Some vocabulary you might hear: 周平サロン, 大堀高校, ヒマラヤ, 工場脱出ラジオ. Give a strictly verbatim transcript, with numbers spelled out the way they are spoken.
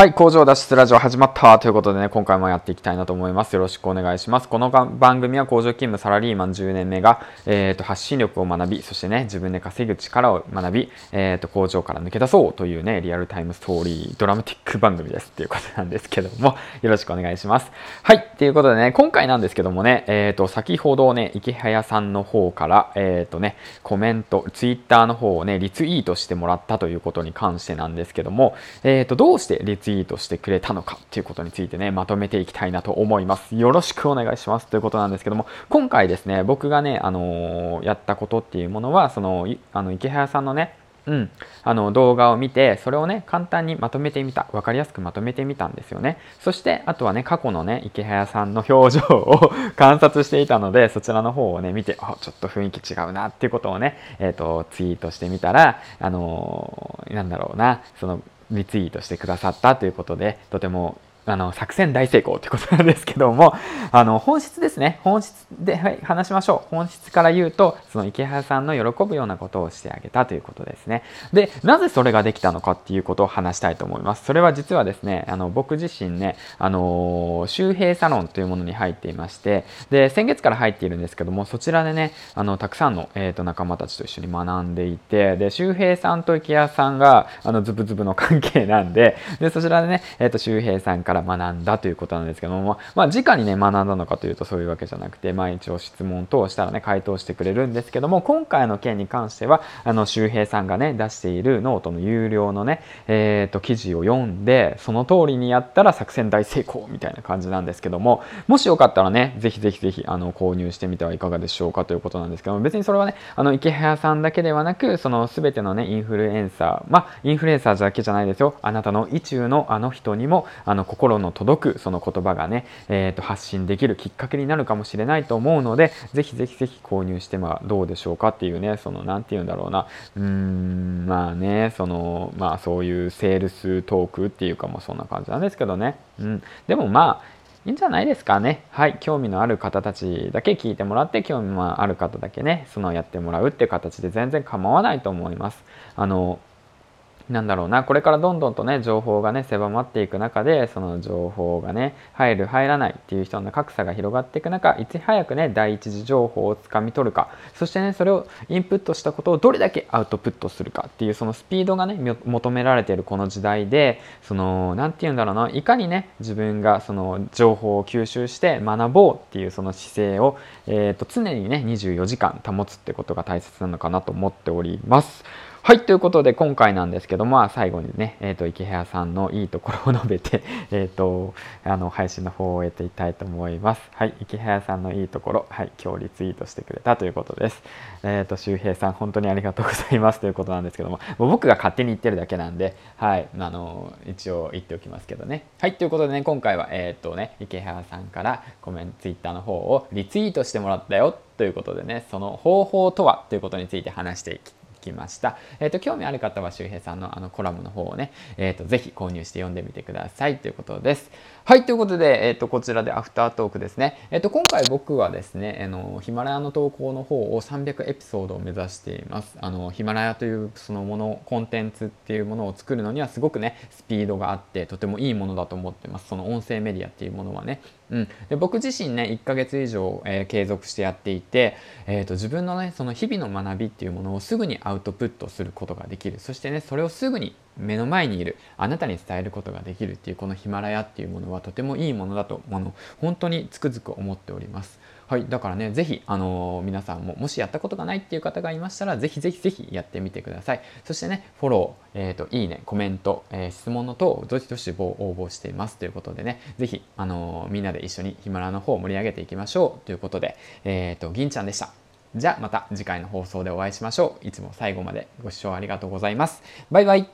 はい、工場脱出ラジオ始まったということでね、今回もやっていきたいなと思います。よろしくお願いします。この番組は工場勤務サラリーマンじゅうねんめが、えー、と発信力を学び、そしてね、自分で稼ぐ力を学び、えー、と工場から抜け出そうというね、リアルタイムストーリー、ドラマティック番組ですっていうことなんですけども、よろしくお願いします。はい、ということでね、今回なんですけどもね、えー、と先ほどね、池早さんの方から、えー、とね、コメント、ツイッターの方をね、リツイートしてもらったということに関してなんですけども、えー、とどうしてリツイートツイートしてくれたのかということについてね、まとめていきたいなと思います。よろしくお願いしますということなんですけども、今回ですね、僕がね、あのー、やったことっていうものは、そのあの池早さんのね、うん、あの動画を見て、それをね、簡単にまとめてみた、分かりやすくまとめてみたんですよね。そしてあとはね、過去のね、池早さんの表情を観察していたので、そちらの方をね見て、あ、ちょっと雰囲気違うなっていうことをね、えーと、ツイートしてみたら、あのー、なんだろうな、そのリツイートしてくださったということで、とてもあの作戦大成功ということなんですけども、あの本質ですね、本質で、はい、話しましょう。本質から言うと、その池早さんの喜ぶようなことをしてあげたということですね。で、なぜそれができたのかっていうことを話したいと思います。それは実はですね、あの僕自身ね、あの周平サロンというものに入っていまして、で先月から入っているんですけども、そちらでね、あのたくさんの、えーと、仲間たちと一緒に学んでいて、で周平さんと池早さんがあのズブズブの関係なんで、でそちらでね、えーと、周平さんから学んだということなんですけども、まあ直にね学んだのかというとそういうわけじゃなくて、まあ一応質問等したらね回答してくれるんですけども、今回の件に関しては、あの周平さんがね出しているノートの有料のね、えーと記事を読んで、その通りにやったら作戦大成功みたいな感じなんですけども、もしよかったらね、ぜひぜひぜひあの購入してみてはいかがでしょうかということなんですけども、別にそれはね、あの池早さんだけではなく、その全てのねインフルエンサー、まあインフルエンサーだけじゃないですよ、あなたの意中のあの人にも、あの心の届くその言葉がね、えー、と発信できるきっかけになるかもしれないと思うので、ぜひぜひぜひ購入してはどうでしょうかっていうね、そのなんていうんだろうな、うーんまあね、そのまあそういうセールストークっていうか、もそんな感じなんですけどね、うん、でもまあいいんじゃないですかね。はい、興味のある方たちだけ聞いてもらって、興味のある方だけね、そのやってもらうっていう形で全然構わないと思います。あのなんだろうな、これからどんどんとね情報がね狭まっていく中で、その情報がね入る入らないっていう人の格差が広がっていく中、いち早くね第一次情報をつかみ取るか、そしてねそれをインプットしたことをどれだけアウトプットするかっていう、そのスピードがね求められているこの時代で、そのなんて言うんだろうな、いかにね自分がその情報を吸収して学ぼうっていうその姿勢を、えーと常にねにじゅうよじかん保つってことが大切なのかなと思っております。はい、ということで今回なんですけども、まあ、最後にね、えー、と池早さんのいいところを述べて、えー、とあの配信の方を終えていきたいと思います。はい、池早さんのいいところ、はい、今日リツイートしてくれたということです。えー、と周平さん本当にありがとうございますということなんですけども、もう僕が勝手に言ってるだけなんで、はい、あの一応言っておきますけどね。はい、ということでね、今回は、えーとね、池早さんからコメントツイッターの方をリツイートしてもらったよということでね、その方法とはということについて話していききました。えーと、興味ある方は周平さんのあのコラムの方をね、えーと、ぜひ購入して読んでみてくださいということです。はい、ということで、えーと、こちらでアフタートークですね。えーと、今回僕はですね、あのヒマラヤの投稿の方をさんびゃくエピソードを目指しています。あのヒマラヤというそのもの、コンテンツっていうものを作るのにはすごくねスピードがあって、とてもいいものだと思ってます。その音声メディアっていうものはね、うん、で僕自身ねいっかげついじょう、えー、継続してやっていて、えーと、自分のねその日々の学びっていうものをすぐにアウトプットすることができる、そしてねそれをすぐに目の前にいるあなたに伝えることができるっていう、このヒマラヤっていうものはとてもいいものだと、あの本当につくづく思っております。はい、だからね、ぜひ、あのー、皆さんももしやったことがないっていう方がいましたら、ぜひぜひぜひやってみてください。そしてね、フォロー、えーと、いいね、コメント、えー、質問の等、どしどし応募していますということでね、ぜひ、あのー、みんなで一緒にヒマラヤの方を盛り上げていきましょうということで、えーと、銀ちゃんでした。じゃあまた次回の放送でお会いしましょう。いつも最後までご視聴ありがとうございます。バイバイ。